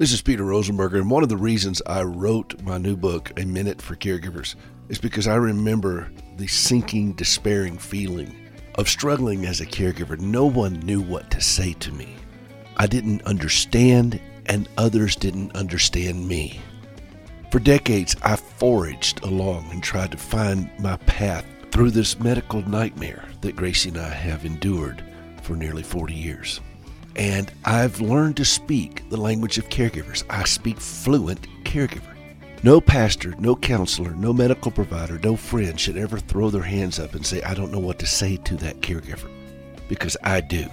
This is Peter Rosenberger, and one of the reasons I wrote my new book, A Minute for Caregivers, is because I remember the sinking, despairing feeling of struggling as a caregiver. No one knew what to say to me. I didn't understand, and others didn't understand me. For decades, I foraged along and tried to find my path through this medical nightmare that Gracie and I have endured for nearly 40 years. And I've learned to speak the language of caregivers. I speak fluent caregiver. No pastor, no counselor, no medical provider, no friend should ever throw their hands up and say, I don't know what to say to that caregiver, because I do.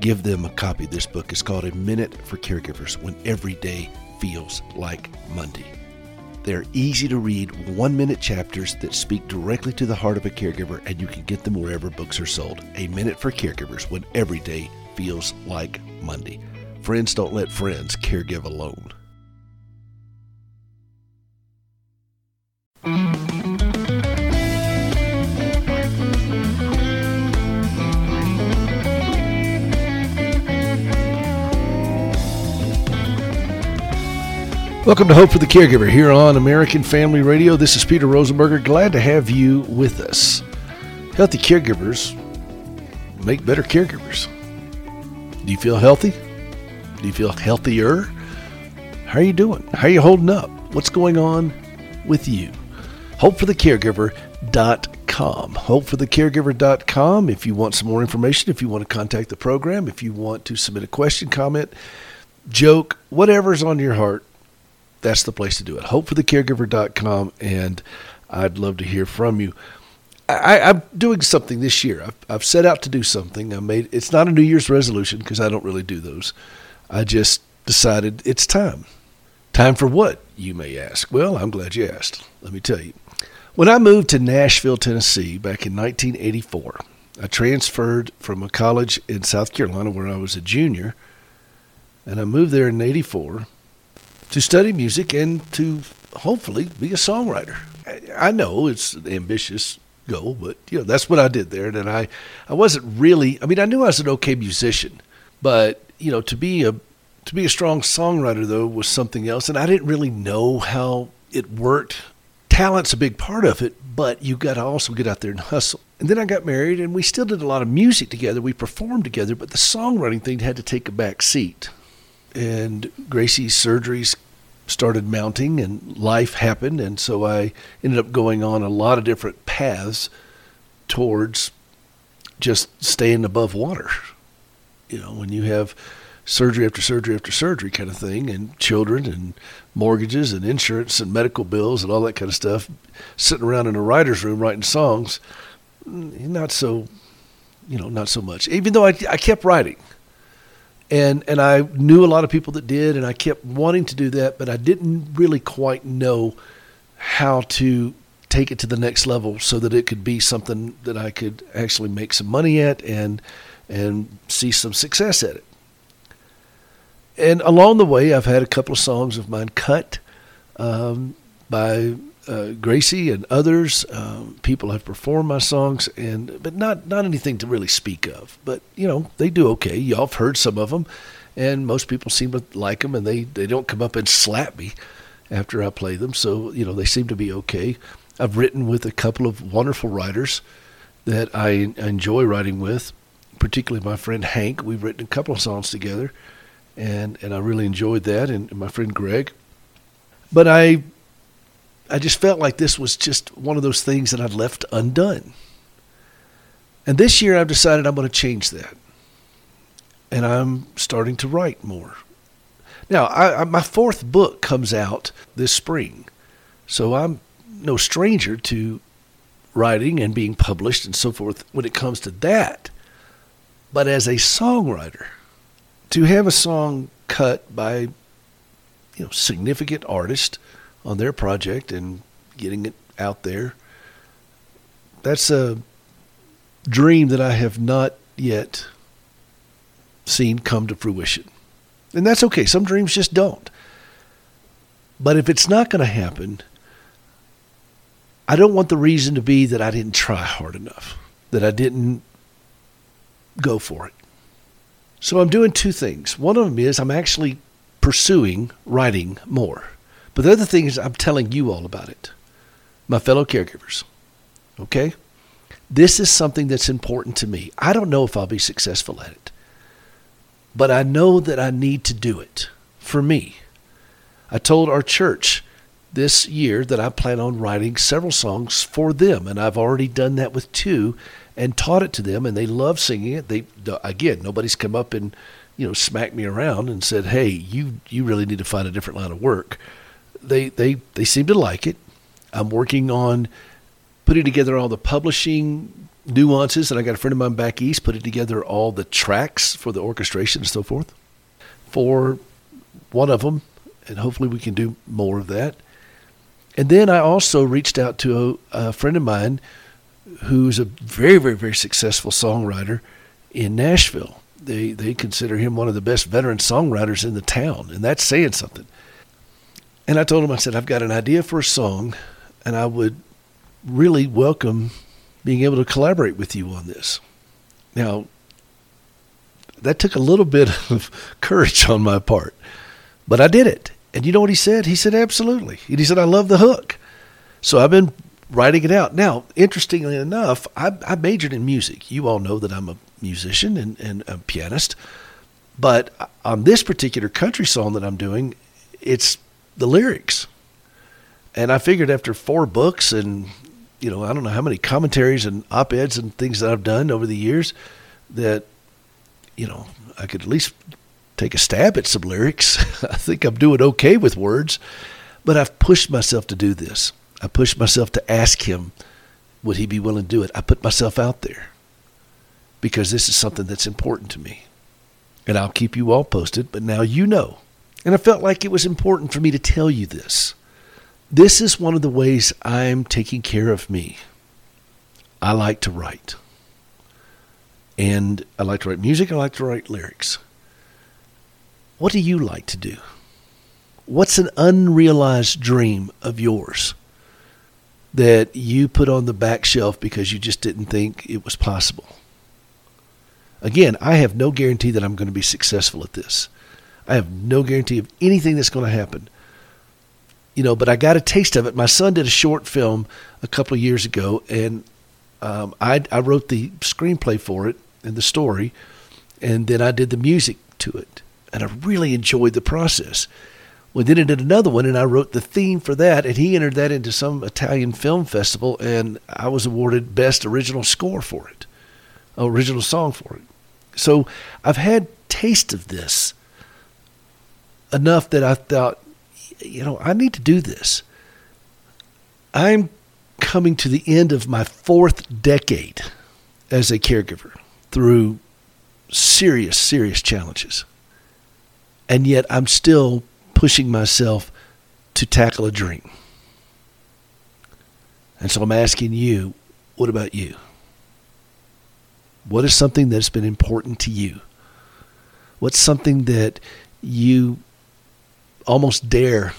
Give them a copy. This book is called A Minute for Caregivers, When Every Day Feels Like Monday. They're easy to read, 1-minute chapters that speak directly to the heart of a caregiver, and you can get them wherever books are sold. A Minute for Caregivers, When Every Day Feels Like Monday. Friends don't let friends caregive alone. Welcome to Hope for the Caregiver here on American Family Radio. This is Peter Rosenberger. Glad to have you with us. Healthy caregivers make better caregivers. Do you feel healthy? Do you feel healthier? How are you doing? How are you holding up? What's going on with you? HopeForTheCaregiver.com. HopeForTheCaregiver.com. If you want some more information, if you want to contact the program, if you want to submit a question, comment, joke, whatever's on your heart, that's the place to do it. HopeForTheCaregiver.com, and I'd love to hear from you. I'm doing something this year. I've set out to do something. It's not a New Year's resolution because I don't really do those. I just decided it's time. Time for what, you may ask? Well, I'm glad you asked. Let me tell you. When I moved to Nashville, Tennessee back in 1984, I transferred from a college in South Carolina where I was a junior, and I moved there in 84 to study music and to hopefully be a songwriter. I know it's an ambitious goal, but that's what I did there. And I wasn't really, I knew I was an okay musician, but to be a strong songwriter though was something else. And I didn't really know how it worked. Talent's a big part of it, but you got to also get out there and hustle. And then I got married, and we still did a lot of music together. We performed together, but the songwriting thing had to take a back seat. And Gracie's surgeries started mounting, and life happened, and so I ended up going on a lot of different paths towards just staying above water. When you have surgery after surgery after surgery kind of thing, and children and mortgages and insurance and medical bills and all that kind of stuff, sitting around in a writer's room writing songs, not so much, even though I kept writing. And I knew a lot of people that did, and I kept wanting to do that, but I didn't really quite know how to take it to the next level so that it could be something that I could actually make some money at and see some success at it. And along the way, I've had a couple of songs of mine cut by Gracie and others. People have performed my songs, but not anything to really speak of. But they do okay. Y'all have heard some of them, and most people seem to like them, and they don't come up and slap me after I play them. So they seem to be okay. I've written with a couple of wonderful writers that I enjoy writing with, particularly my friend Hank. We've written a couple of songs together, and I really enjoyed that, and my friend Greg. But I just felt like this was just one of those things that I'd left undone. And this year I've decided I'm going to change that. And I'm starting to write more. Now, my fourth book comes out this spring. So I'm no stranger to writing and being published and so forth when it comes to that. But as a songwriter, to have a song cut by significant artist on their project and getting it out there, that's a dream that I have not yet seen come to fruition. And that's okay. Some dreams just don't. But if it's not going to happen, I don't want the reason to be that I didn't try hard enough, that I didn't go for it. So I'm doing two things. One of them is I'm actually pursuing writing more. But the other thing is I'm telling you all about it, my fellow caregivers, okay? This is something that's important to me. I don't know if I'll be successful at it, but I know that I need to do it for me. I told our church this year that I plan on writing several songs for them, and I've already done that with two and taught it to them, and they love singing it. They, again, nobody's come up and, you know, smacked me around and said, hey, you really need to find a different line of work. They seem to like it. I'm working on putting together all the publishing nuances, and I got a friend of mine back east putting together all the tracks for the orchestration and so forth for one of them, and hopefully we can do more of that. And then I also reached out to a friend of mine who's a very, very, very successful songwriter in Nashville. They consider him one of the best veteran songwriters in the town, and that's saying something. And I told him, I said, I've got an idea for a song, and I would really welcome being able to collaborate with you on this. Now, that took a little bit of courage on my part, but I did it. And you know what he said? He said, absolutely. And he said, I love the hook. So I've been writing it out. Now, interestingly enough, I majored in music. You all know that I'm a musician and a pianist. But on this particular country song that I'm doing, it's the lyrics. And I figured after 4 books and, you know, I don't know how many commentaries and op-eds and things that I've done over the years that, you know, I could at least take a stab at some lyrics. I think I'm doing okay with words, but I've pushed myself to do this. I pushed myself to ask him, would he be willing to do it? I put myself out there because this is something that's important to me, and I'll keep you all posted, but now you know. And I felt like it was important for me to tell you this. This is one of the ways I'm taking care of me. I like to write. And I like to write music. I like to write lyrics. What do you like to do? What's an unrealized dream of yours that you put on the back shelf because you just didn't think it was possible? Again, I have no guarantee that I'm going to be successful at this. I have no guarantee of anything that's going to happen. You know, but I got a taste of it. My son did a short film a couple of years ago, and I wrote the screenplay for it and the story, and then I did the music to it. And I really enjoyed the process. Well, then I did another one, and I wrote the theme for that, and he entered that into some Italian film festival, and I was awarded Best Original Score for it, original song for it. So I've had taste of this enough that I thought, you know, I need to do this. I'm coming to the end of my 4th decade as a caregiver through serious, serious challenges. And yet I'm still pushing myself to tackle a dream. And so I'm asking you, what about you? What is something that's been important to you? What's something that you almost dare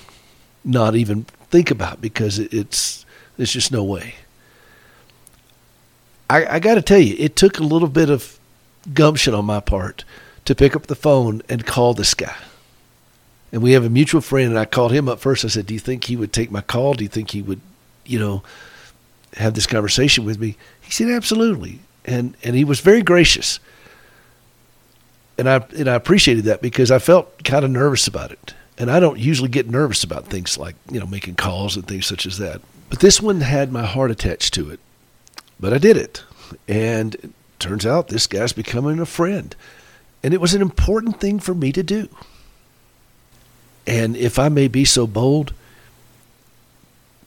not even think about because it's just no way. I got to tell you, it took a little bit of gumption on my part to pick up the phone and call this guy. And we have a mutual friend, and I called him up first. I said, do you think he would take my call? Do you think he would, you know, have this conversation with me? He said, absolutely. And he was very gracious. And I appreciated that because I felt kind of nervous about it. And I don't usually get nervous about things like, you know, making calls and things such as that. But this one had my heart attached to it. But I did it. And it turns out this guy's becoming a friend. And it was an important thing for me to do. And if I may be so bold,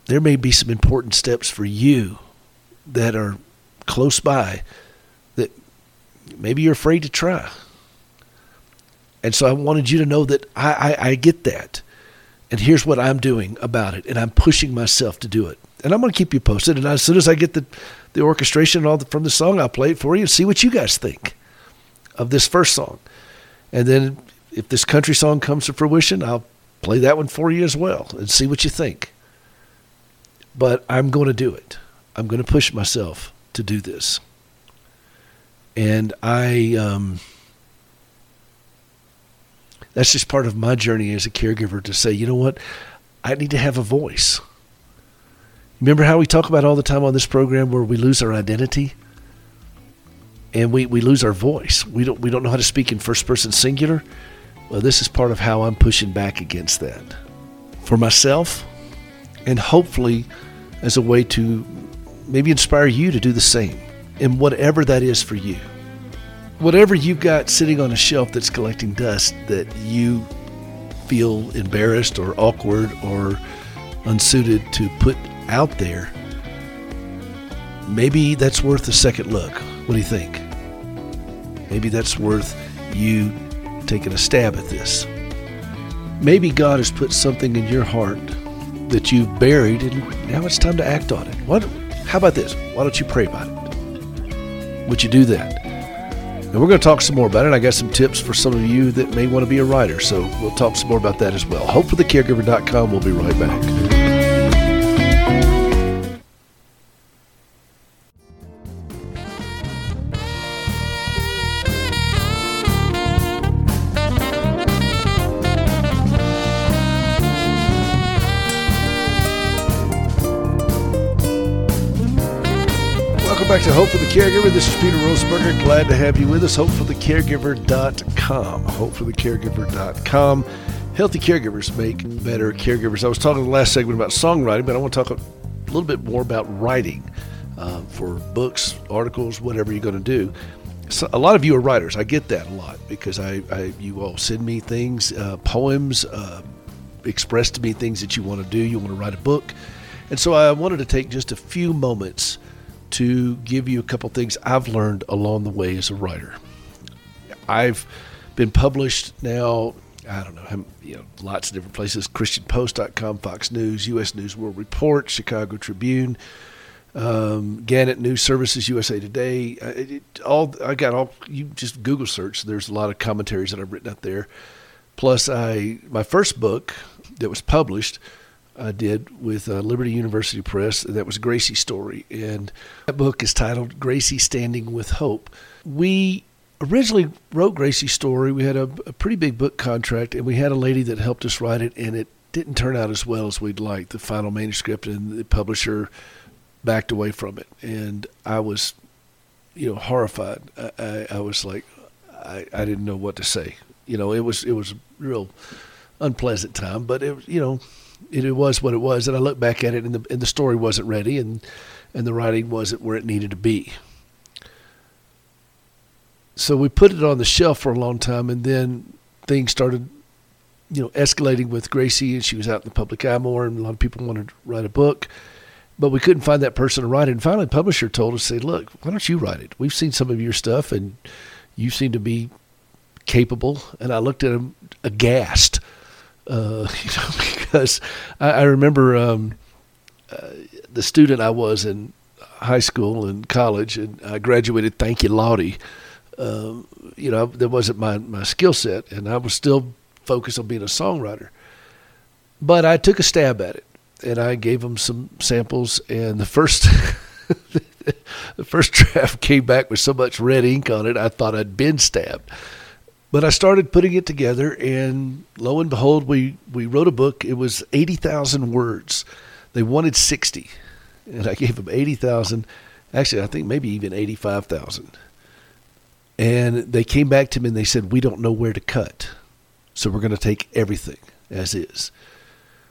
there may be some important steps for you that are close by that maybe you're afraid to try. And so I wanted you to know that I get that. And here's what I'm doing about it. And I'm pushing myself to do it. And I'm going to keep you posted. And as soon as I get the orchestration and all from the song, I'll play it for you and see what you guys think of this first song. And then if this country song comes to fruition, I'll play that one for you as well and see what you think. But I'm going to do it. I'm going to push myself to do this. And that's just part of my journey as a caregiver to say, you know what, I need to have a voice. Remember how we talk about all the time on this program where we lose our identity and we lose our voice. We don't know how to speak in first person singular. Well, this is part of how I'm pushing back against that for myself, and hopefully as a way to maybe inspire you to do the same in whatever that is for you. Whatever you've got sitting on a shelf that's collecting dust that you feel embarrassed or awkward or unsuited to put out there, maybe that's worth a second look. What do you think? Maybe that's worth you taking a stab at this. Maybe God has put something in your heart that you've buried, and now it's time to act on it. How about this? Why don't you pray about it? Would you do that? And we're going to talk some more about it. I got some tips for some of you that may want to be a writer, so we'll talk some more about that as well. HopeForTheCaregiver.com. We'll be right back. Back to Hope for the Caregiver. This is Peter Rosenberger. Glad to have you with us. HopeForTheCaregiver.com. HopeForTheCaregiver.com. Healthy caregivers make better caregivers. I was talking in the last segment about songwriting, but I want to talk a little bit more about writing for books, articles, whatever you're going to do. So a lot of you are writers. I get that a lot because you all send me things, poems, express to me things that you want to do. You want to write a book. And so I wanted to take just a few moments to give you a couple things I've learned along the way as a writer. I've been published now, I don't know, lots of different places, ChristianPost.com, Fox News, US News World Report, Chicago Tribune, Gannett News Services, USA Today. You just Google search. There's a lot of commentaries that I've written out there. Plus, my first book that was published, I did with Liberty University Press. That was Gracie's story. And that book is titled Gracie Standing with Hope. We originally wrote Gracie's story. We had a pretty big book contract, and we had a lady that helped us write it, and it didn't turn out as well as we'd like, the final manuscript, and the publisher backed away from it. And I was, horrified. I was like, I didn't know what to say. It was a real unpleasant time, but it was what it was, and I look back at it, and the story wasn't ready, and the writing wasn't where it needed to be. So we put it on the shelf for a long time, and then things started, escalating with Gracie, and she was out in the public eye more, and a lot of people wanted to write a book, but we couldn't find that person to write it. And finally, the publisher told us, "Look, why don't you write it? We've seen some of your stuff, and you seem to be capable." And I looked at him aghast. Because I remember the student I was in high school and college, and I graduated, thank you, Lottie. That wasn't my skill set, and I was still focused on being a songwriter. But I took a stab at it, and I gave them some samples, and the first draft came back with so much red ink on it, I thought I'd been stabbed. But I started putting it together, and lo and behold, we wrote a book. It was 80,000 words. They wanted 60, and I gave them 80,000. Actually, I think maybe even 85,000. And they came back to me, and they said, "We don't know where to cut, so we're going to take everything as is,"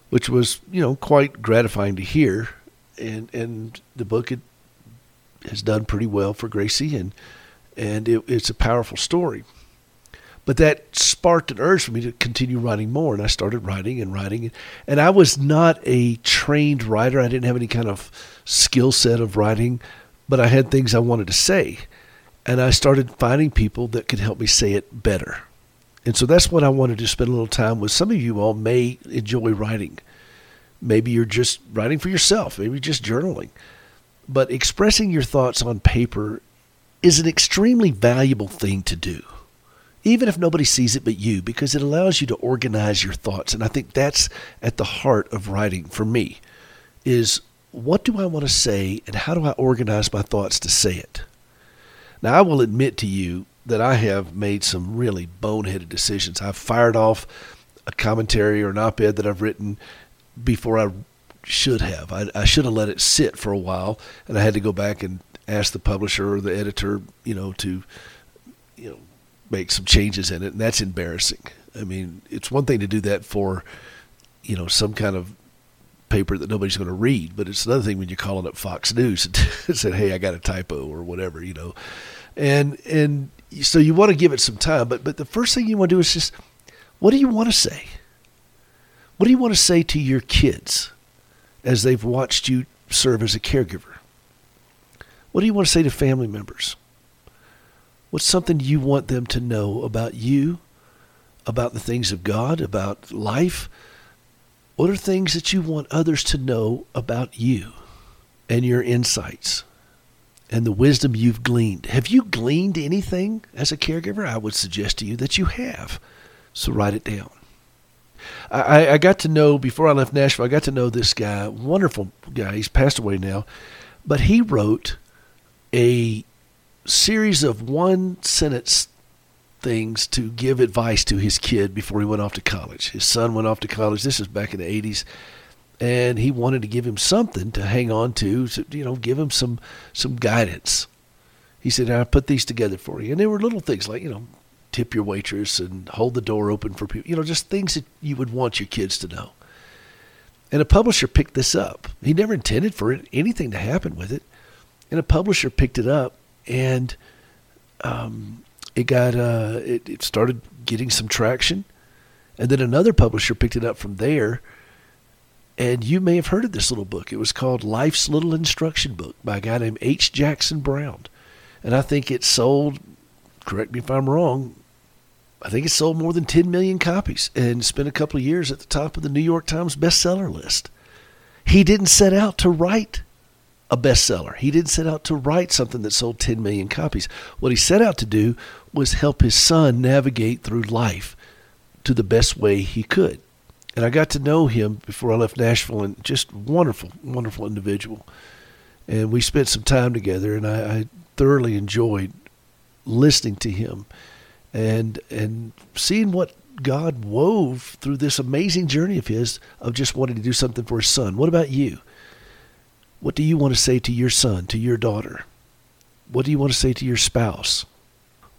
which was, quite gratifying to hear. And the book has done pretty well for Gracie, and it's a powerful story. But that sparked an urge for me to continue writing more, and I started writing. And I was not a trained writer. I didn't have any kind of skill set of writing, but I had things I wanted to say. And I started finding people that could help me say it better. And so that's what I wanted to spend a little time with. Some of you all may enjoy writing. Maybe you're just writing for yourself. Maybe just journaling. But expressing your thoughts on paper is an extremely valuable thing to do, even if nobody sees it but you, because it allows you to organize your thoughts. And I think that's at the heart of writing for me, is what do I want to say and how do I organize my thoughts to say it? Now, I will admit to you that I have made some really boneheaded decisions. I've fired off a commentary or an op-ed that I've written before I should have. I should have let it sit for a while, and I had to go back and ask the publisher or the editor, to make some changes in it, and that's embarrassing. I mean, it's one thing to do that for, some kind of paper that nobody's going to read, but it's another thing when you're calling up Fox News and said, hey, I got a typo or whatever, And so you want to give it some time, but the first thing you want to do is just, what do you want to say? What do you want to say to your kids as they've watched you serve as a caregiver? What do you want to say to family members? What's something you want them to know about you, about the things of God, about life? What are things that you want others to know about you and your insights and the wisdom you've gleaned? Have you gleaned anything as a caregiver? I would suggest to you that you have. So write it down. I got to know, before I left Nashville, I got to know this guy, wonderful guy. He's passed away now, but he wrote a series of one-sentence things to give advice to his kid before he went off to college. His son went off to college. This is back in the 80s. And he wanted to give him something to hang on to give him some guidance. He said, I put these together for you. And there were little things like, tip your waitress and hold the door open for people, just things that you would want your kids to know. And a publisher picked this up. He never intended for anything to happen with it. And a publisher picked it up, and it got it started getting some traction. And then another publisher picked it up from there. And you may have heard of this little book. It was called Life's Little Instruction Book by a guy named H. Jackson Brown. And I think it sold, correct me if I'm wrong, I think it sold more than 10 million copies and spent a couple of years at the top of the New York Times bestseller list. He didn't set out to write a bestseller. He didn't set out to write something that sold 10 million copies. What he set out to do was help his son navigate through life to the best way he could. And I got to know him before I left Nashville, and just wonderful, wonderful individual. And we spent some time together, and I thoroughly enjoyed listening to him and seeing what God wove through this amazing journey of his of just wanting to do something for his son. What about you? What do you want to say to your son, to your daughter? What do you want to say to your spouse?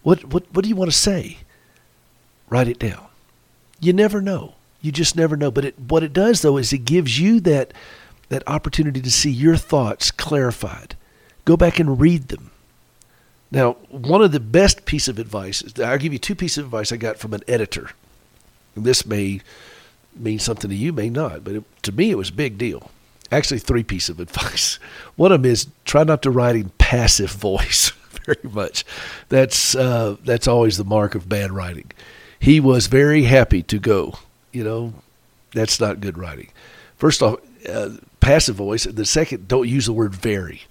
What do you want to say? Write it down. You never know. You just never know. But what it does, though, is it gives you that opportunity to see your thoughts clarified. Go back and read them. Now, one of the best pieces of advice, I'll give you two pieces of advice I got from an editor. And this may mean something to you, may not, but to me it was a big deal. Actually, three pieces of advice. One of them is try not to write in passive voice very much. That's always the mark of bad writing. He was very happy to go. That's not good writing. First off, passive voice. The second, don't use the word very.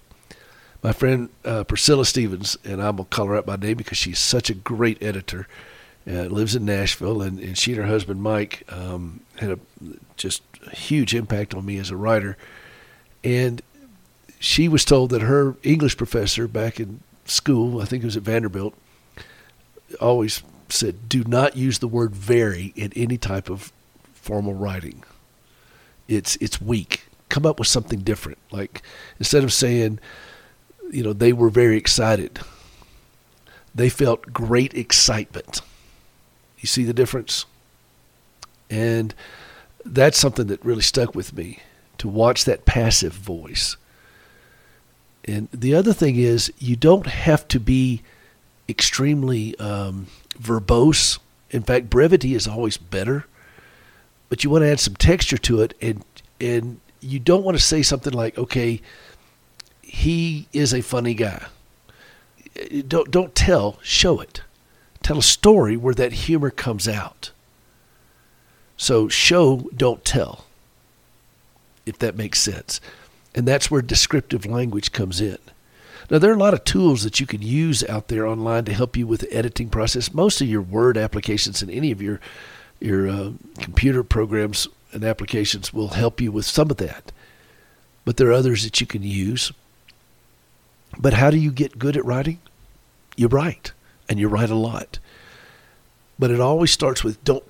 My friend Priscilla Stevens, and I'm going to call her out by name because she's such a great editor, lives in Nashville, and she and her husband Mike had a huge impact on me as a writer. And she was told that her English professor back in school, I think it was at Vanderbilt, always said, do not use the word very in any type of formal writing. It's weak. Come up with something different. Like, instead of saying, they were very excited, they felt great excitement. You see the difference? And that's something that really stuck with me, to watch that passive voice. And the other thing is, you don't have to be extremely verbose. In fact, brevity is always better, but you want to add some texture to it, and you don't want to say something like, okay, he is a funny guy. Don't tell, show it. Tell a story where that humor comes out. So show, don't tell, if that makes sense. And that's where descriptive language comes in. Now, there are a lot of tools that you can use out there online to help you with the editing process. Most of your Word applications and any of your computer programs and applications will help you with some of that. But there are others that you can use. But how do you get good at writing? You write. and you write a lot. But it always starts with don't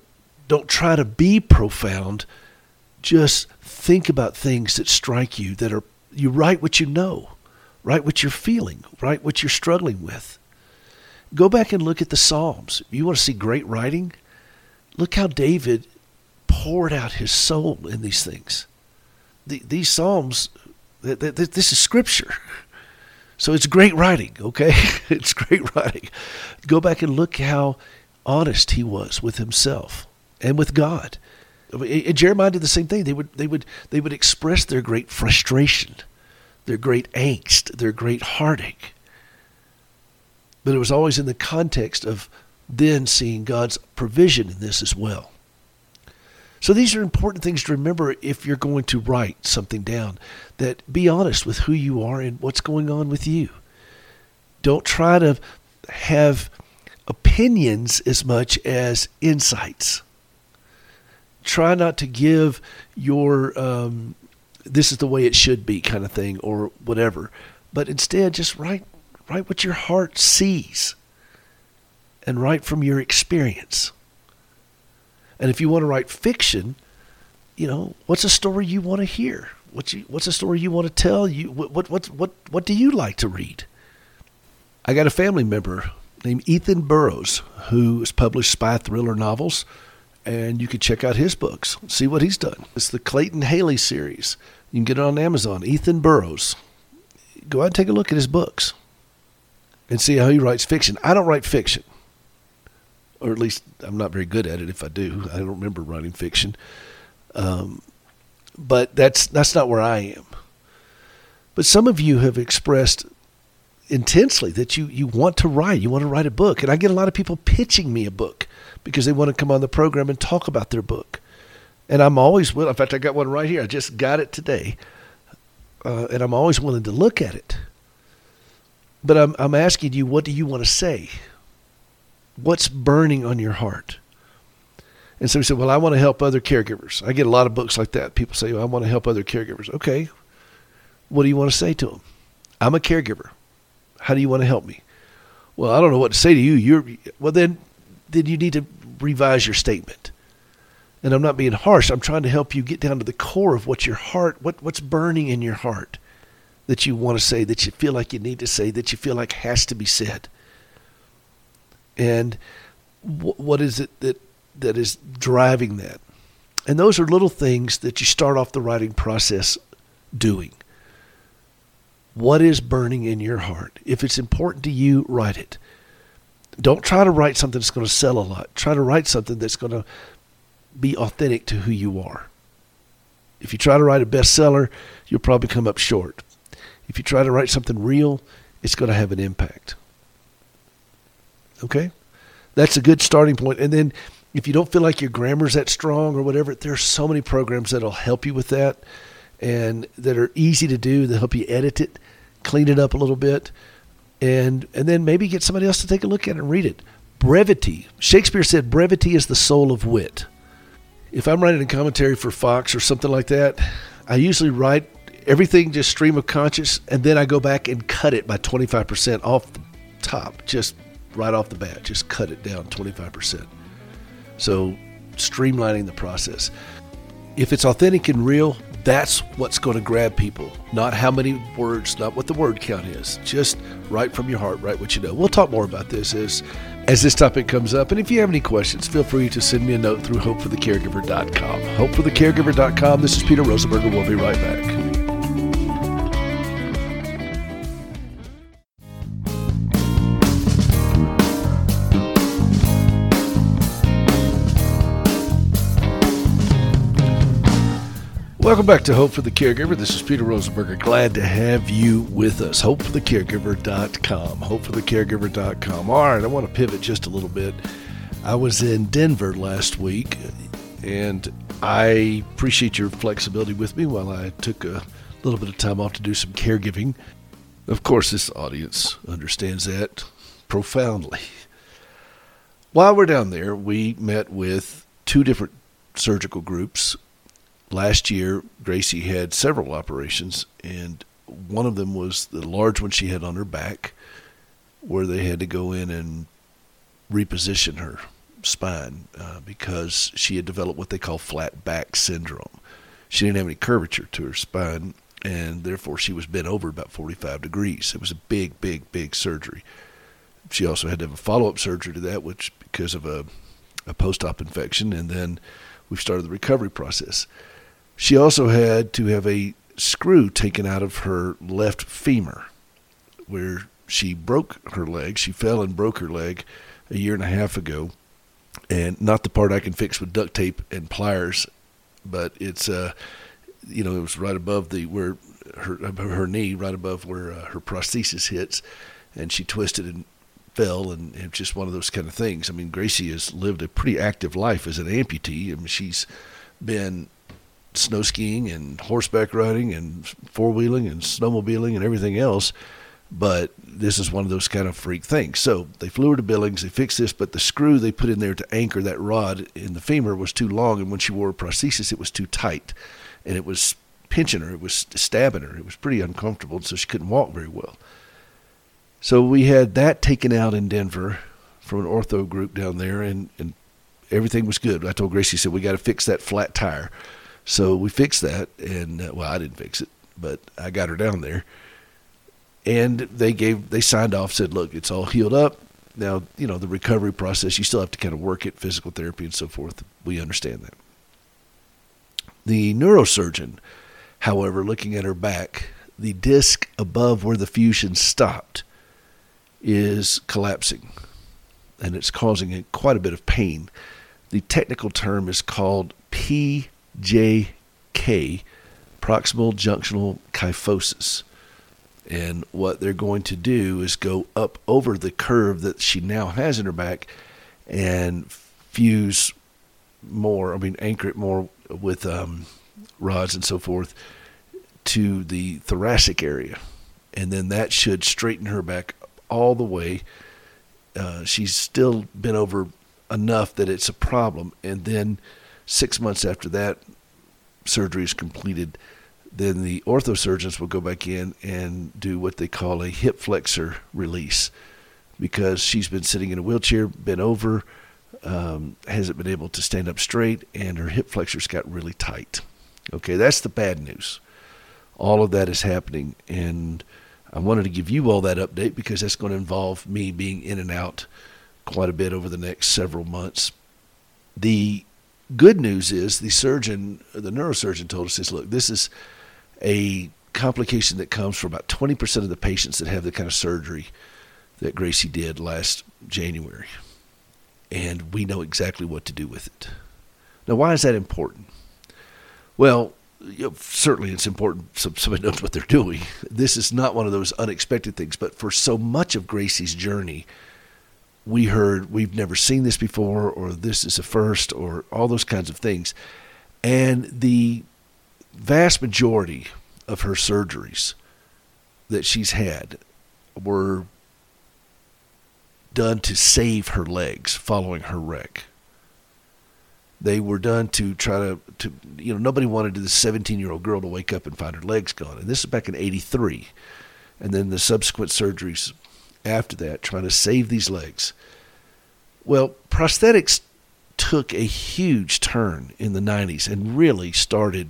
try to be profound. Just think about things that strike you, that are, you write what you know, write what you're feeling, write what you're struggling with. Go back and look at the Psalms. You want to see great writing? Look how David poured out his soul in these things. These Psalms, this is scripture. So it's great writing, okay? It's great writing. Go back and look how honest he was with himself and with God. I mean, and Jeremiah did the same thing. They would express their great frustration, their great angst, their great heartache. But it was always in the context of then seeing God's provision in this as well. So these are important things to remember if you're going to write something down, that be honest with who you are and what's going on with you. Don't try to have opinions as much as insights. Try not to give your, this is the way it should be kind of thing or whatever, but instead just write what your heart sees and write from your experience. And if you want to write fiction, you know, what's a story you want to hear? What's a story you want to tell? What do you like to read? I got a family member named Ethan Burroughs who has published spy thriller novels, and you can check out his books, see what he's done. It's the Clayton Haley series. You can get it on Amazon, Ethan Burroughs. Go out and take a look at his books and see how he writes fiction. I don't write fiction. Or at least I'm not very good at it. If I do, I don't remember writing fiction. But that's not where I am. But some of you have expressed intensely that you want to write. You want to write a book. And I get a lot of people pitching me a book because they want to come on the program and talk about their book. And I'm always willing. In fact, I got one right here. I just got it today. And I'm always willing to look at it. But I'm asking you, what do you want to say? What's burning on your heart? And so we said, well, I want to help other caregivers. I get a lot of books like that. People say, well, I want to help other caregivers. Okay. What do you want to say to them? I'm a caregiver. How do you want to help me? Well, I don't know what to say to you. Then you need to revise your statement. And I'm not being harsh. I'm trying to help you get down to the core of what your heart, what's burning in your heart that you want to say, that you feel like you need to say, that you feel like has to be said. And what is it that is driving that? And those are little things that you start off the writing process doing. What is burning in your heart? If it's important to you, write it. Don't try to write something that's going to sell a lot. Try to write something that's going to be authentic to who you are. If you try to write a bestseller, you'll probably come up short. If you try to write something real, it's going to have an impact. Okay? That's a good starting point. And then if you don't feel like your grammar's that strong or whatever, there are so many programs that'll help you with that and that are easy to do. They'll help you edit it, clean it up a little bit, and then maybe get somebody else to take a look at it and read it. Brevity. Shakespeare said brevity is the soul of wit. If I'm writing a commentary for Fox or something like that, I usually write everything just stream of conscious, and then I go back and cut it by 25% off the top, just right off the bat, just cut it down 25%. So streamlining the process. If it's authentic and real, that's what's going to grab people. Not how many words, not what the word count is. Just write from your heart, write what you know. We'll talk more about this as this topic comes up. And if you have any questions, feel free to send me a note through HopeForTheCaregiver.com. HopeForTheCaregiver.com. This is Peter Rosenberger. We'll be right back. Welcome back to Hope for the Caregiver. This is Peter Rosenberger. Glad to have you with us. HopeForTheCaregiver.com. HopeForTheCaregiver.com. All right, I want to pivot just a little bit. I was in Denver last week, and I appreciate your flexibility with me while I took a little bit of time off to do some caregiving. Of course, this audience understands that profoundly. While we're down there, we met with two different surgical groups. Last year, Gracie had several operations, and one of them was the large one she had on her back, where they had to go in and reposition her spine because she had developed what they call flat back syndrome. She didn't have any curvature to her spine, and therefore she was bent over about 45 degrees. It was a big, big, big surgery. She also had to have a follow-up surgery to that, which because of a post-op infection, and then we started the recovery process. She also had to have a screw taken out of her left femur, where she broke her leg. She fell and broke her leg a year and a half ago, and not the part I can fix with duct tape and pliers, but it's it was right above where her knee, right above where her prosthesis hits, and she twisted and fell, and it's just one of those kind of things. I mean, Gracie has lived a pretty active life as an amputee. I mean, she's been snow skiing and horseback riding and four-wheeling and snowmobiling and everything else, but this is one of those kind of freak things. So they flew her to Billings, they fixed this, but the screw they put in there to anchor that rod in the femur was too long, and when she wore a prosthesis, it was too tight, and it was pinching her, it was stabbing her, it was pretty uncomfortable, and so she couldn't walk very well. So we had that taken out in Denver from an ortho group down there, and everything was good. I told Gracie, said, we got to fix that flat tire. So we fixed that, and I didn't fix it, but I got her down there. And they signed off, said, look, it's all healed up. Now, the recovery process, you still have to kind of work at physical therapy and so forth. We understand that. The neurosurgeon, however, looking at her back, the disc above where the fusion stopped is collapsing, and it's causing quite a bit of pain. The technical term is called PJK, proximal junctional kyphosis. And what they're going to do is go up over the curve that she now has in her back and anchor it more with rods and so forth to the thoracic area. And then that should straighten her back all the way. She's still bent over enough that it's a problem. And then 6 months after that surgery is completed, then the ortho surgeons will go back in and do what they call a hip flexor release, because she's been sitting in a wheelchair, bent over, hasn't been able to stand up straight, and her hip flexors got really tight. Okay, that's the bad news. All of that is happening, and I wanted to give you all that update because that's going to involve me being in and out quite a bit over the next several months. The good news is the neurosurgeon told us this, look, this is a complication that comes for about 20% of the patients that have the kind of surgery that Gracie did last January. And we know exactly what to do with it. Now, why is that important? Well, certainly it's important somebody knows what they're doing. This is not one of those unexpected things, but for so much of Gracie's journey, we heard we've never seen this before, or this is a first, or all those kinds of things. And the vast majority of her surgeries that she's had were done to save her legs following her wreck. They were done to try to nobody wanted this 17-year-old girl to wake up and find her legs gone. And this is back in 1983. And then the subsequent surgeries after that, trying to save these legs. Well, prosthetics took a huge turn in the 90s and really started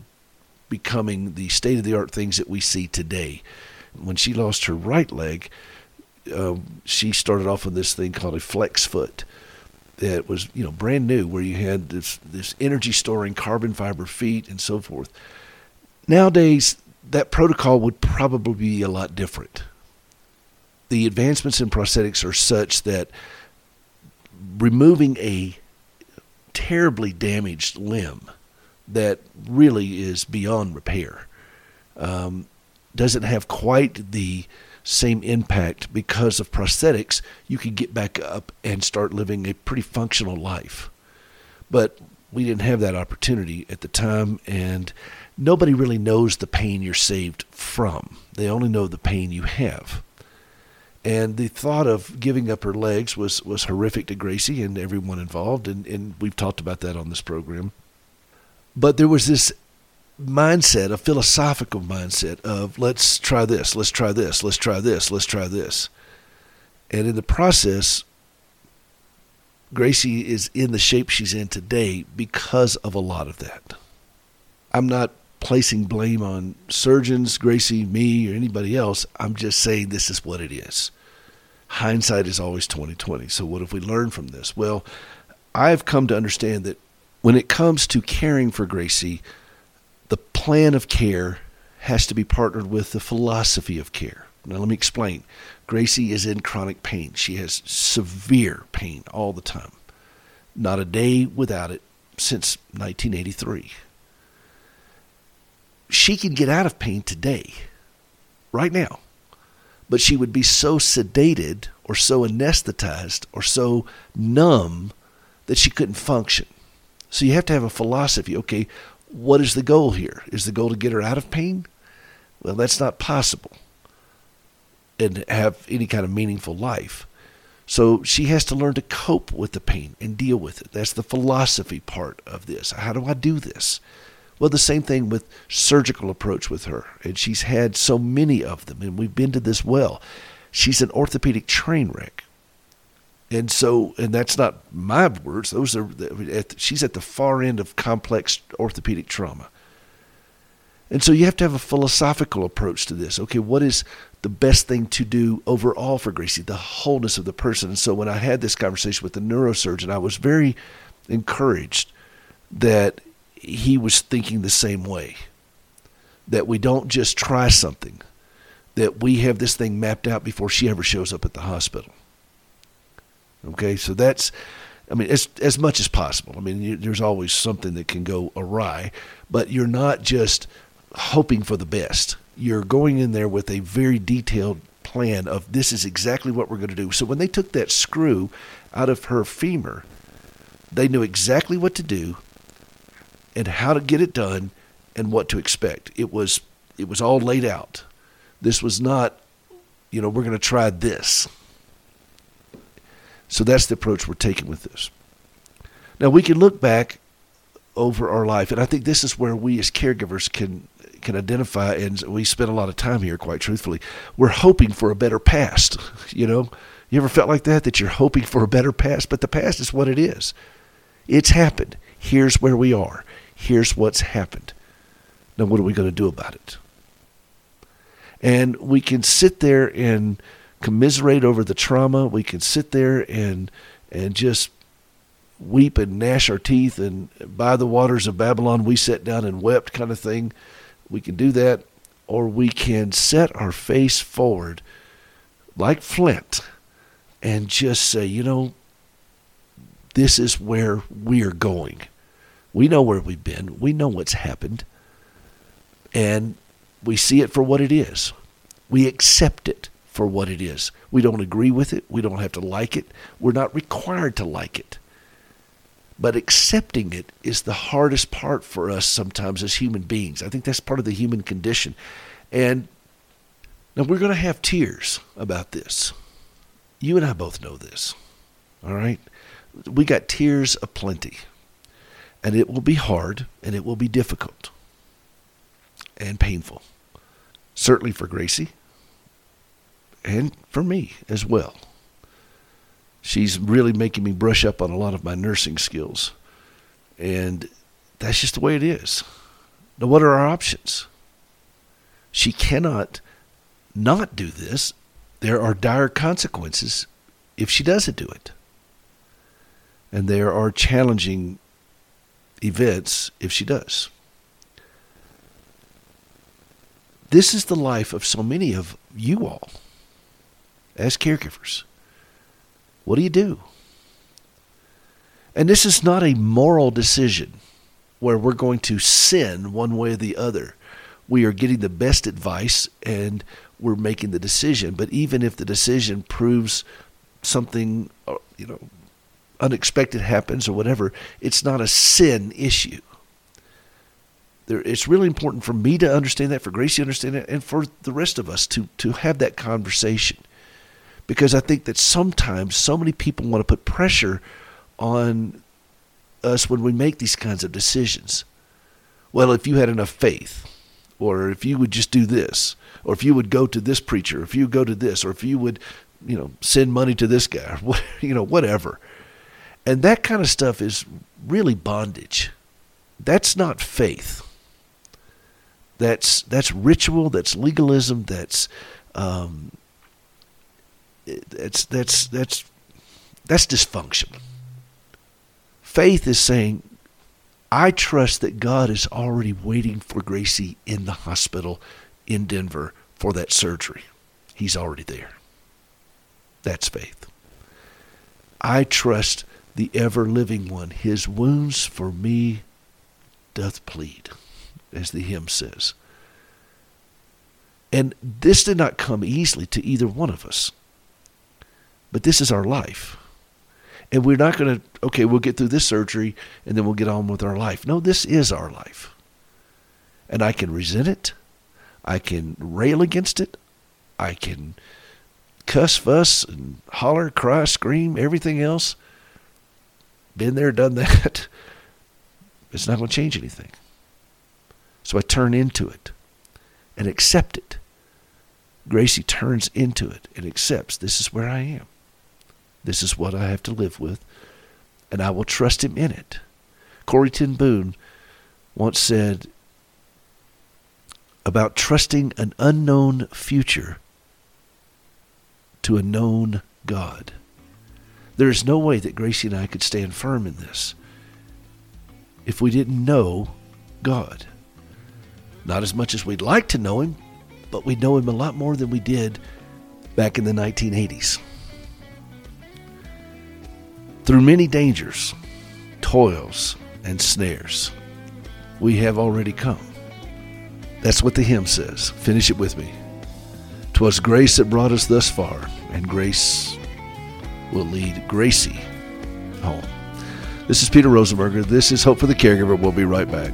becoming the state-of-the-art things that we see today. When she lost her right leg, she started off with this thing called a flex foot that was, brand new, where you had this energy-storing carbon fiber feet and so forth. Nowadays, that protocol would probably be a lot different. The advancements in prosthetics are such that removing a terribly damaged limb that really is beyond repair doesn't have quite the same impact. Because of prosthetics, you can get back up and start living a pretty functional life. But we didn't have that opportunity at the time, and nobody really knows the pain you're saved from. They only know the pain you have. And the thought of giving up her legs was horrific to Gracie and everyone involved, and we've talked about that on this program. But there was this mindset, a philosophical mindset of, let's try this, let's try this, let's try this, let's try this. And in the process, Gracie is in the shape she's in today because of a lot of that. I'm not placing blame on surgeons, Gracie, me, or anybody else. I'm just saying this is what it is. Hindsight is always 20/20. So what have we learned from this? Well, I've come to understand that when it comes to caring for Gracie, the plan of care has to be partnered with the philosophy of care. Now, let me explain. Gracie is in chronic pain. She has severe pain all the time. Not a day without it since 1983. She can get out of pain today, right now, but she would be so sedated or so anesthetized or so numb that she couldn't function. So you have to have a philosophy. Okay, what is the goal here? Is the goal to get her out of pain? Well, that's not possible and have any kind of meaningful life. So she has to learn to cope with the pain and deal with it. That's the philosophy part of this. How do I do this? Well, the same thing with surgical approach with her. And she's had so many of them, and we've been to this well. She's an orthopedic train wreck. And so, and that's not my words. Those are, she's at the far end of complex orthopedic trauma. And so you have to have a philosophical approach to this. Okay, what is the best thing to do overall for Gracie? The wholeness of the person. And so when I had this conversation with the neurosurgeon, I was very encouraged that he was thinking the same way, that we don't just try something, that we have this thing mapped out before she ever shows up at the hospital. Okay, so that's, I mean, as much as possible. I mean, there's always something that can go awry, but you're not just hoping for the best. You're going in there with a very detailed plan of this is exactly what we're going to do. So when they took that screw out of her femur, they knew exactly what to do and how to get it done and what to expect. It was all laid out. This was not, you know, we're going to try this. So that's the approach we're taking with this. Now, we can look back over our life, and I think this is where we as caregivers can identify, and we spend a lot of time here, quite truthfully. We're hoping for a better past, you know? You ever felt like that you're hoping for a better past? But the past is what it is. It's happened. Here's where we are. Here's what's happened. Now, what are we going to do about it? And we can sit there and commiserate over the trauma. We can sit there and just weep and gnash our teeth and by the waters of Babylon we sat down and wept kind of thing. We can do that, or we can set our face forward like flint and just say, you know, this is where we're going. We know where we've been. We know what's happened. And we see it for what it is. We accept it for what it is. We don't agree with it. We don't have to like it. We're not required to like it. But accepting it is the hardest part for us sometimes as human beings. I think that's part of the human condition. And now we're going to have tears about this. You and I both know this. All right? We got tears aplenty. And it will be hard, and it will be difficult and painful. Certainly for Gracie and for me as well. She's really making me brush up on a lot of my nursing skills. And that's just the way it is. Now, what are our options? She cannot not do this. There are dire consequences if she doesn't do it. And there are challenging events if she does. This is the life of so many of you all as caregivers. What do you do? And this is not a moral decision where we're going to sin one way or the other. We are getting the best advice and we're making the decision. But even if the decision proves something, you know, unexpected happens or whatever, it's not a sin issue. It's really important for me to understand that, for Gracie to understand that, and for the rest of us to have that conversation. Because I think that sometimes so many people want to put pressure on us when we make these kinds of decisions. Well, if you had enough faith, or if you would just do this, or if you would go to this preacher, if you go to this, or if you would, you know, send money to this guy, you know, whatever. And that kind of stuff is really bondage. That's not faith. That's ritual. That's legalism. That's dysfunction. Faith is saying, I trust that God is already waiting for Gracie in the hospital in Denver for that surgery. He's already there. That's faith. I trust the ever-living one. His wounds for me doth plead, as the hymn says. And this did not come easily to either one of us. But this is our life. And we're not going to, okay, we'll get through this surgery and then we'll get on with our life. No, this is our life. And I can resent it. I can rail against it. I can cuss, fuss, and holler, cry, scream, everything else. Been there, done that. It's not going to change anything. So I turn into it and accept it. Gracie turns into it and accepts, this is where I am. This is what I have to live with, and I will trust him in it. Corrie ten Boom once said about trusting an unknown future to a known God. There is no way that Gracie and I could stand firm in this if we didn't know God. Not as much as we'd like to know him, but we know him a lot more than we did back in the 1980s. Through many dangers, toils, and snares, we have already come. That's what the hymn says. Finish it with me. 'Twas grace that brought us thus far, and grace will lead Gracie home. This is Peter Rosenberger. This is Hope for the Caregiver. We'll be right back.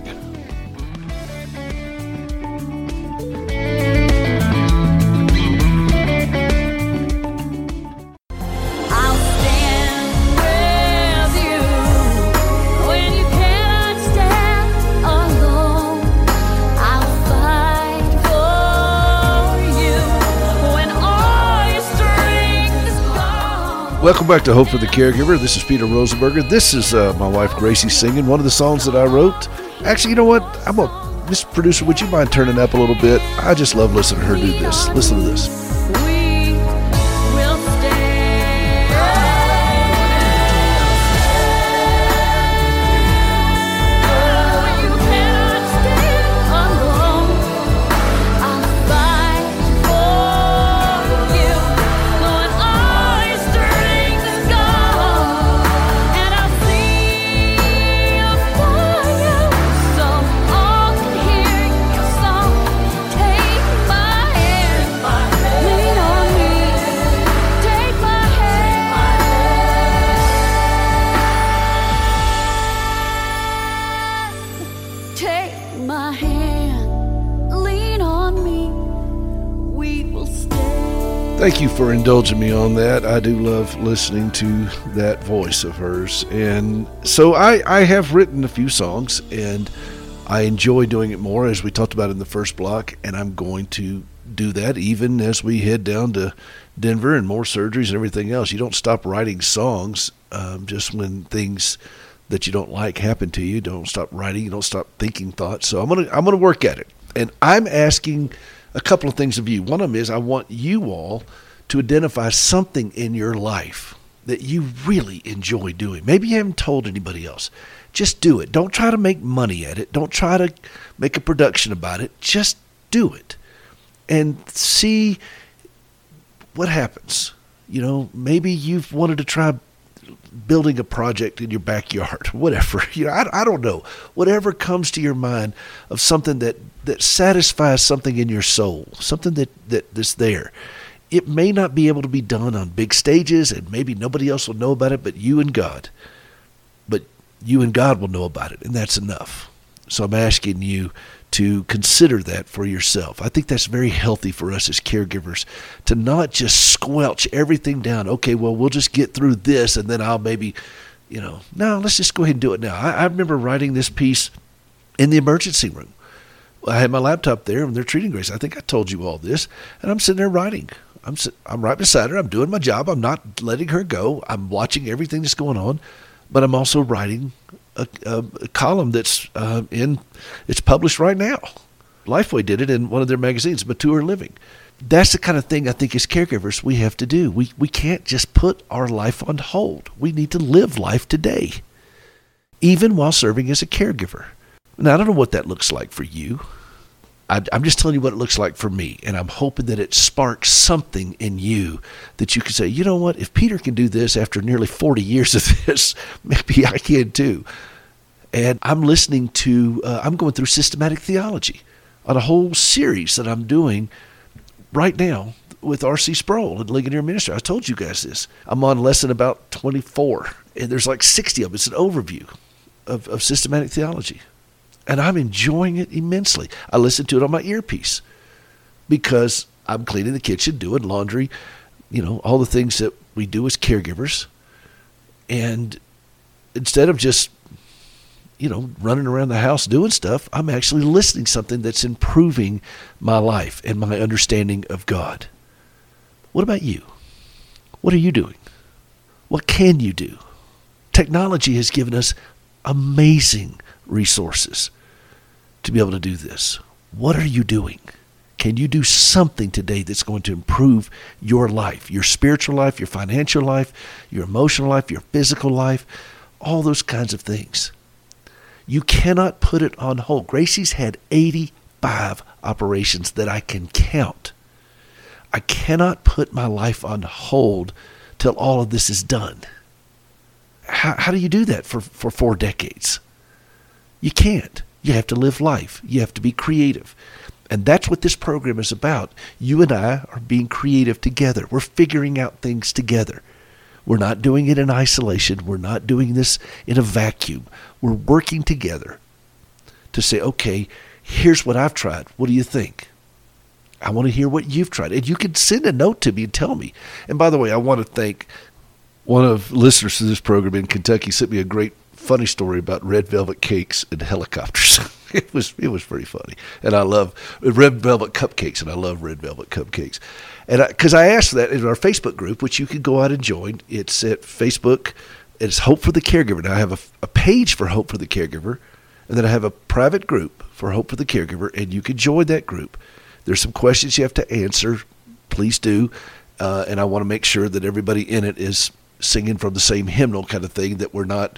Welcome back to Hope for the Caregiver. This is Peter Rosenberger. This is my wife, Gracie, singing one of the songs that I wrote. Actually, you know what? Miss Producer, would you mind turning up a little bit? I just love listening to her do this. Listen to this. We will Thank you for indulging me on that. I do love listening to that voice of hers. And so I have written a few songs, and I enjoy doing it more, as we talked about in the first block, and I'm going to do that even as we head down to Denver and more surgeries and everything else. You don't stop writing songs just when things that you don't like happen to you. You don't stop writing. You don't stop thinking thoughts. So I'm gonna work at it. And I'm asking a couple of things of you. One of them is I want you all to identify something in your life that you really enjoy doing. Maybe you haven't told anybody else. Just do it. Don't try to make money at it. Don't try to make a production about it. Just do it and see what happens. You know, maybe you've wanted to try building a project in your backyard, whatever. You know, I don't know. Whatever comes to your mind of something that satisfies something in your soul, something that's there. It may not be able to be done on big stages, and maybe nobody else will know about it but you and God. But you and God will know about it, and that's enough. So I'm asking you to consider that for yourself. I think that's very healthy for us as caregivers to not just squelch everything down. Okay, well, we'll just get through this and then I'll maybe, you know, no, let's just go ahead and do it now. I remember writing this piece in the emergency room. I had my laptop there and they're treating Grace. I think I told you all this. And I'm sitting there writing. I'm right beside her. I'm doing my job. I'm not letting her go. I'm watching everything that's going on. but I'm also writing a column that's it's published right now. Lifeway did it in one of their magazines, Mature Living. That's the kind of thing I think as caregivers we have to do. We can't just put our life on hold. We need to live life today, even while serving as a caregiver. Now, I don't know what that looks like for you. I'm just telling you what it looks like for me, and I'm hoping that it sparks something in you that you can say, you know what, if Peter can do this after nearly 40 years of this, maybe I can too. And I'm listening to, I'm going through systematic theology on a whole series that I'm doing right now with R.C. Sproul and Ligonier Ministry. I told you guys this. I'm on lesson about 24, and there's like 60 of them. It's an overview of systematic theology. And I'm enjoying it immensely. I listen to it on my earpiece because I'm cleaning the kitchen, doing laundry, you know, all the things that we do as caregivers. And instead of just, you know, running around the house doing stuff, I'm actually listening to something that's improving my life and my understanding of God. What about you? What are you doing? What can you do? Technology has given us amazing resources to be able to do this. What are you doing? Can you do something today that's going to improve your life, your spiritual life, your financial life, your emotional life, your physical life, all those kinds of things? You cannot put it on hold. Gracie's had 85 operations that I can count. I cannot put my life on hold till all of this is done. How do you do that for 4 decades? You can't. You have to live life. You have to be creative. And that's what this program is about. You and I are being creative together. We're figuring out things together. We're not doing it in isolation. We're not doing this in a vacuum. We're working together to say, okay, here's what I've tried. What do you think? I want to hear what you've tried. And you can send a note to me and tell me. And by the way, I want to thank one of listeners to this program in Kentucky sent me a great funny story about red velvet cakes and helicopters. It was pretty funny. And I love red velvet cupcakes, and I love red velvet cupcakes. And because I asked that in our Facebook group, which you can go out and join. It's at Facebook. It's Hope for the Caregiver. Now I have a page for Hope for the Caregiver, and then I have a private group for Hope for the Caregiver, and you can join that group. There's some questions you have to answer. Please do. And I want to make sure that everybody in it is singing from the same hymnal kind of thing, that we're not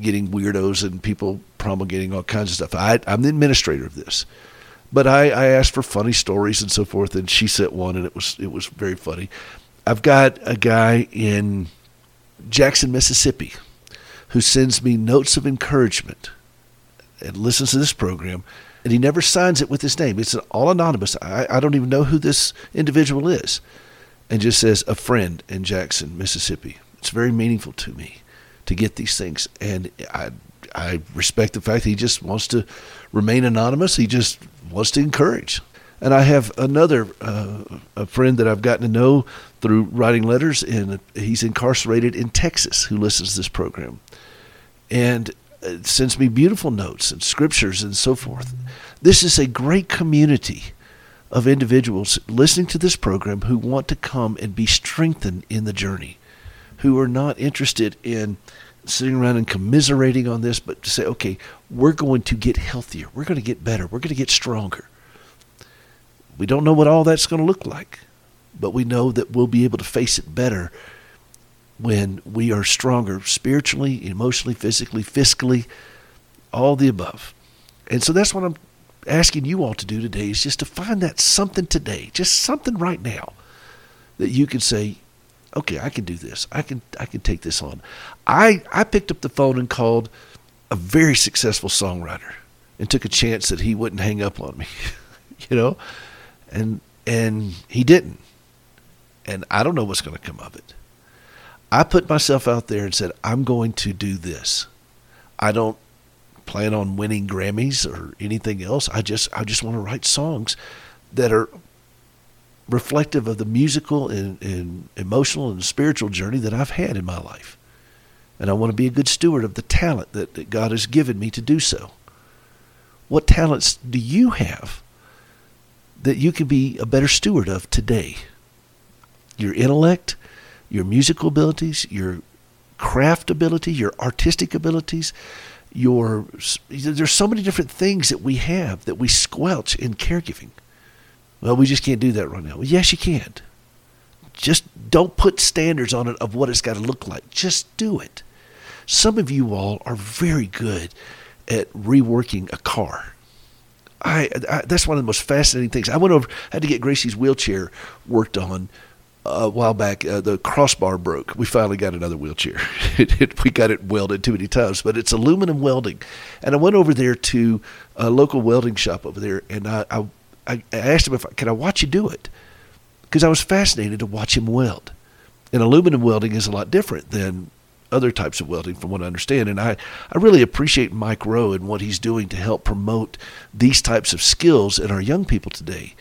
getting weirdos and people promulgating all kinds of stuff. I'm the administrator of this, but I asked for funny stories and so forth, and she sent one, and it was very funny. I've got a guy in Jackson, Mississippi, who sends me notes of encouragement and listens to this program, and he never signs it with his name. It's all anonymous. I don't even know who this individual is, and just says, a friend in Jackson, Mississippi. It's very meaningful to me to get these things, and I respect the fact that he just wants to remain anonymous. He just wants to encourage. And I have another a friend that I've gotten to know through writing letters, and he's incarcerated in Texas, who listens to this program and sends me beautiful notes and scriptures and so forth. This is a great community of individuals listening to this program who want to come and be strengthened in the journey, who are not interested in sitting around and commiserating on this, but to say, okay, we're going to get healthier. We're going to get better. We're going to get stronger. We don't know what all that's going to look like, but we know that we'll be able to face it better when we are stronger spiritually, emotionally, physically, fiscally, all the above. And so that's what I'm asking you all to do today, is just to find that something today, just something right now that you can say, okay, I can do this. I can take this on. I picked up the phone and called a very successful songwriter and took a chance that he wouldn't hang up on me, you know, and he didn't. And I don't know what's going to come of it. I put myself out there and said, I'm going to do this. I don't plan on winning Grammys or anything else. I just want to write songs that are reflective of the musical and emotional and spiritual journey that I've had in my life. And I want to be a good steward of the talent that God has given me to do so. What talents do you have that you can be a better steward of today? Your intellect, your musical abilities, your craft ability, your artistic abilities, there's so many different things that we have that we squelch in caregiving. Well, we just can't do that right now. Well, yes, you can. Just don't put standards on it of what it's got to look like. Just do it. Some of you all are very good at reworking a car. I that's one of the most fascinating things. I went over, had to get Gracie's wheelchair worked on a while back. The crossbar broke. We finally got another wheelchair. We got it welded too many times, but it's aluminum welding. And I went over there to a local welding shop over there, and I asked him, can I watch you do it? Because I was fascinated to watch him weld. And aluminum welding is a lot different than other types of welding, from what I understand. And I really appreciate Mike Rowe and what he's doing to help promote these types of skills in our young people today.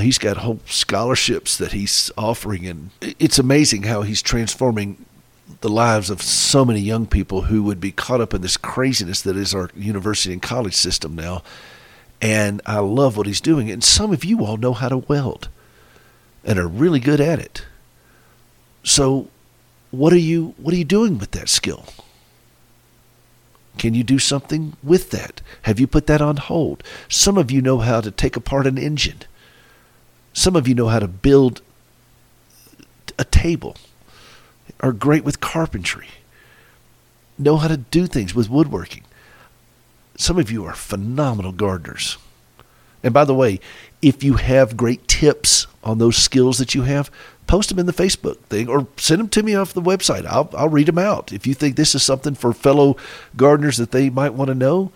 He's got whole scholarships that he's offering, and it's amazing how he's transforming the lives of so many young people who would be caught up in this craziness that is our university and college system now. And I love what he's doing. And some of you all know how to weld and are really good at it. So what are you doing with that skill? Can you do something with that? Have you put that on hold? Some of you know how to take apart an engine. Some of you know how to build a table, are great with carpentry, know how to do things with woodworking. Some of you are phenomenal gardeners. And by the way, if you have great tips on those skills that you have, post them in the Facebook thing or send them to me off the website. I'll read them out. If you think this is something for fellow gardeners that they might want to know,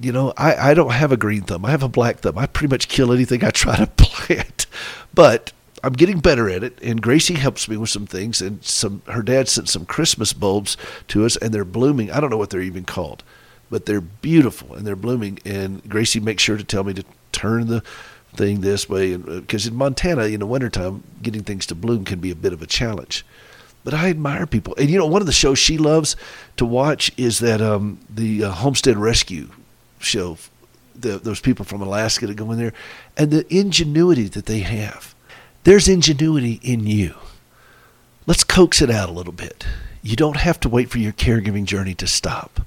you know, I don't have a green thumb. I have a black thumb. I pretty much kill anything I try to plant, but I'm getting better at it. And Gracie helps me with some things, and her dad sent some Christmas bulbs to us, and they're blooming. I don't know what they're even called, but they're beautiful and they're blooming. And Gracie makes sure to tell me to turn the thing this way, and because in Montana in the wintertime getting things to bloom can be a bit of a challenge. But I admire people. And you know, one of the shows she loves to watch is that the Homestead Rescue show, those people from Alaska that go in there, and the ingenuity that they have. There's ingenuity in you. Let's coax it out a little bit. You don't have to wait for your caregiving journey to stop.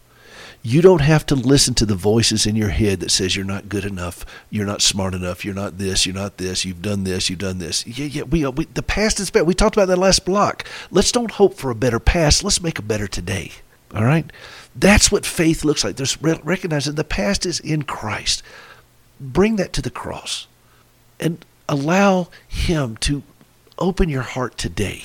You don't have to listen to the voices in your head that says you're not good enough, you're not smart enough, you're not this, you're not this, you've done this, you've done this. Yeah, we the past is bad. We talked about that last block. Let's don't hope for a better past. Let's make a better today, all right? That's what faith looks like. There's recognizing the past is in Christ. Bring that to the cross and allow him to open your heart today.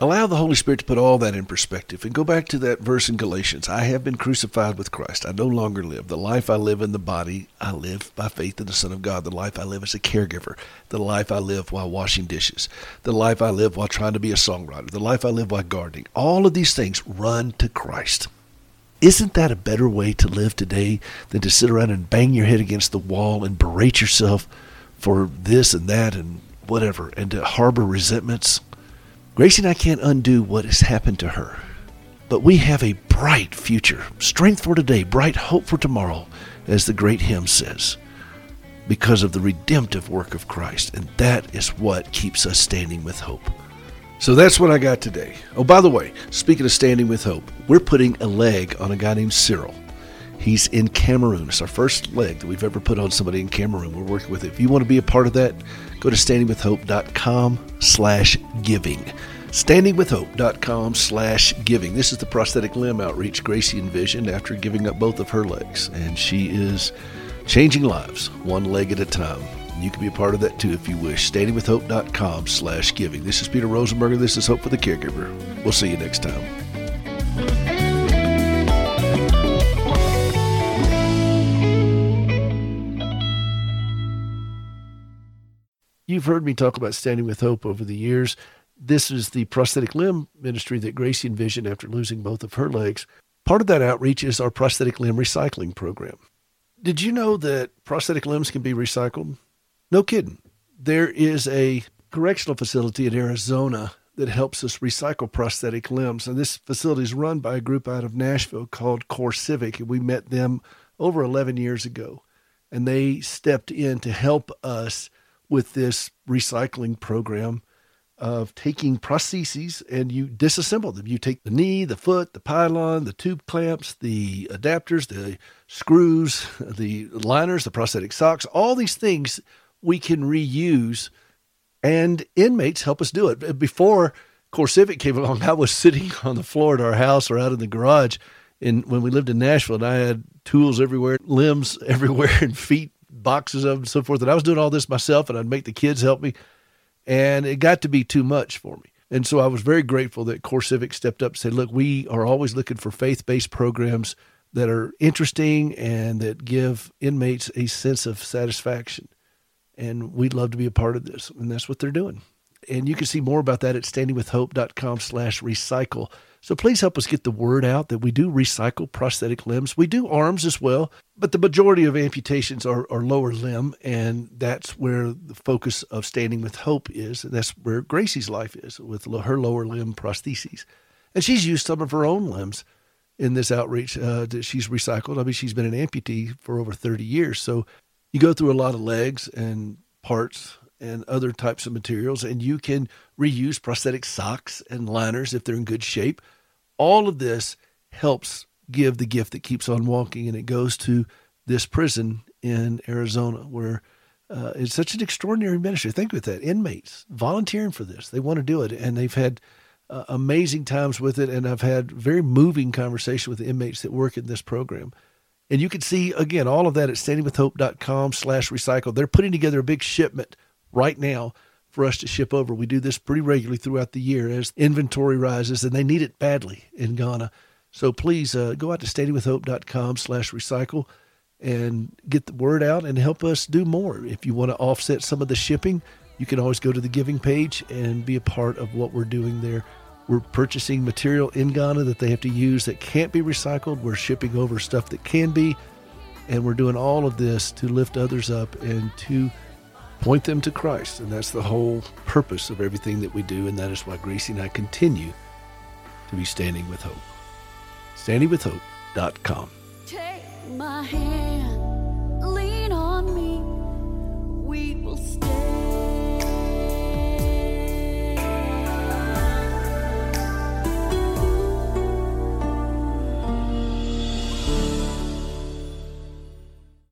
Allow the Holy Spirit to put all that in perspective and go back to that verse in Galatians. I have been crucified with Christ. I no longer live. The life I live in the body, I live by faith in the Son of God. The life I live as a caregiver. The life I live while washing dishes. The life I live while trying to be a songwriter. The life I live while gardening. All of these things run to Christ. Isn't that a better way to live today than to sit around and bang your head against the wall and berate yourself for this and that and whatever, and to harbor resentments? Gracie and I can't undo what has happened to her, but we have a bright future, strength for today, bright hope for tomorrow, as the great hymn says, because of the redemptive work of Christ, and that is what keeps us standing with hope. So that's what I got today. Oh, by the way, speaking of standing with hope, we're putting a leg on a guy named Cyril. He's in Cameroon. It's our first leg that we've ever put on somebody in Cameroon. We're working with it. If you want to be a part of that, go to standingwithhope.com/giving. Standingwithhope.com/giving. This is the prosthetic limb outreach Gracie envisioned after giving up both of her legs. And she is changing lives one leg at a time. You can be a part of that too if you wish. Standingwithhope.com/giving. This is Peter Rosenberger. This is Hope for the Caregiver. We'll see you next time. You've heard me talk about Standing with Hope over the years. This is the prosthetic limb ministry that Gracie envisioned after losing both of her legs. Part of that outreach is our prosthetic limb recycling program. Did you know that prosthetic limbs can be recycled? No kidding. There is a correctional facility in Arizona that helps us recycle prosthetic limbs. And this facility is run by a group out of Nashville called CoreCivic. And we met them over 11 years ago. And they stepped in to help us with this recycling program. of taking prostheses and you disassemble them. You take the knee, the foot, the pylon, the tube clamps, the adapters, the screws, the liners, the prosthetic socks, all these things we can reuse, and inmates help us do it. Before CoreCivic came along, I was sitting on the floor at our house or out in the garage when we lived in Nashville, and I had tools everywhere, limbs everywhere, and feet, boxes of them, and so forth. And I was doing all this myself, and I'd make the kids help me. And it got to be too much for me. And so I was very grateful that CoreCivic stepped up and said, look, we are always looking for faith-based programs that are interesting and that give inmates a sense of satisfaction. And we'd love to be a part of this. And that's what they're doing. And you can see more about that at standingwithhope.com/recycle. So please help us get the word out that we do recycle prosthetic limbs. We do arms as well, but the majority of amputations are lower limb, and that's where the focus of Standing with Hope is, and that's where Gracie's life is, with her lower limb prostheses. And she's used some of her own limbs in this outreach that she's recycled. I mean, she's been an amputee for over 30 years, so you go through a lot of legs and parts and other types of materials, and you can reuse prosthetic socks and liners if they're in good shape. All of this helps give the gift that keeps on walking, and it goes to this prison in Arizona where it's such an extraordinary ministry. Think with that. Inmates volunteering for this. They want to do it, and they've had amazing times with it, and I've had very moving conversation with the inmates that work in this program. And you can see, again, all of that at standingwithhope.com/recycle. They're putting together a big shipment right now for us to ship over. We do this pretty regularly throughout the year as inventory rises, and they need it badly in Ghana. So please go out to standingwithhope.com/recycle and get the word out and help us do more. If you want to offset some of the shipping, you can always go to the giving page and be a part of what we're doing there. We're purchasing material in Ghana that they have to use that can't be recycled. We're shipping over stuff that can be, and we're doing all of this to lift others up and to point them to Christ, and that's the whole purpose of everything that we do, and that is why Gracie and I continue to be Standing with Hope. StandingWithHope.com. Take my hand.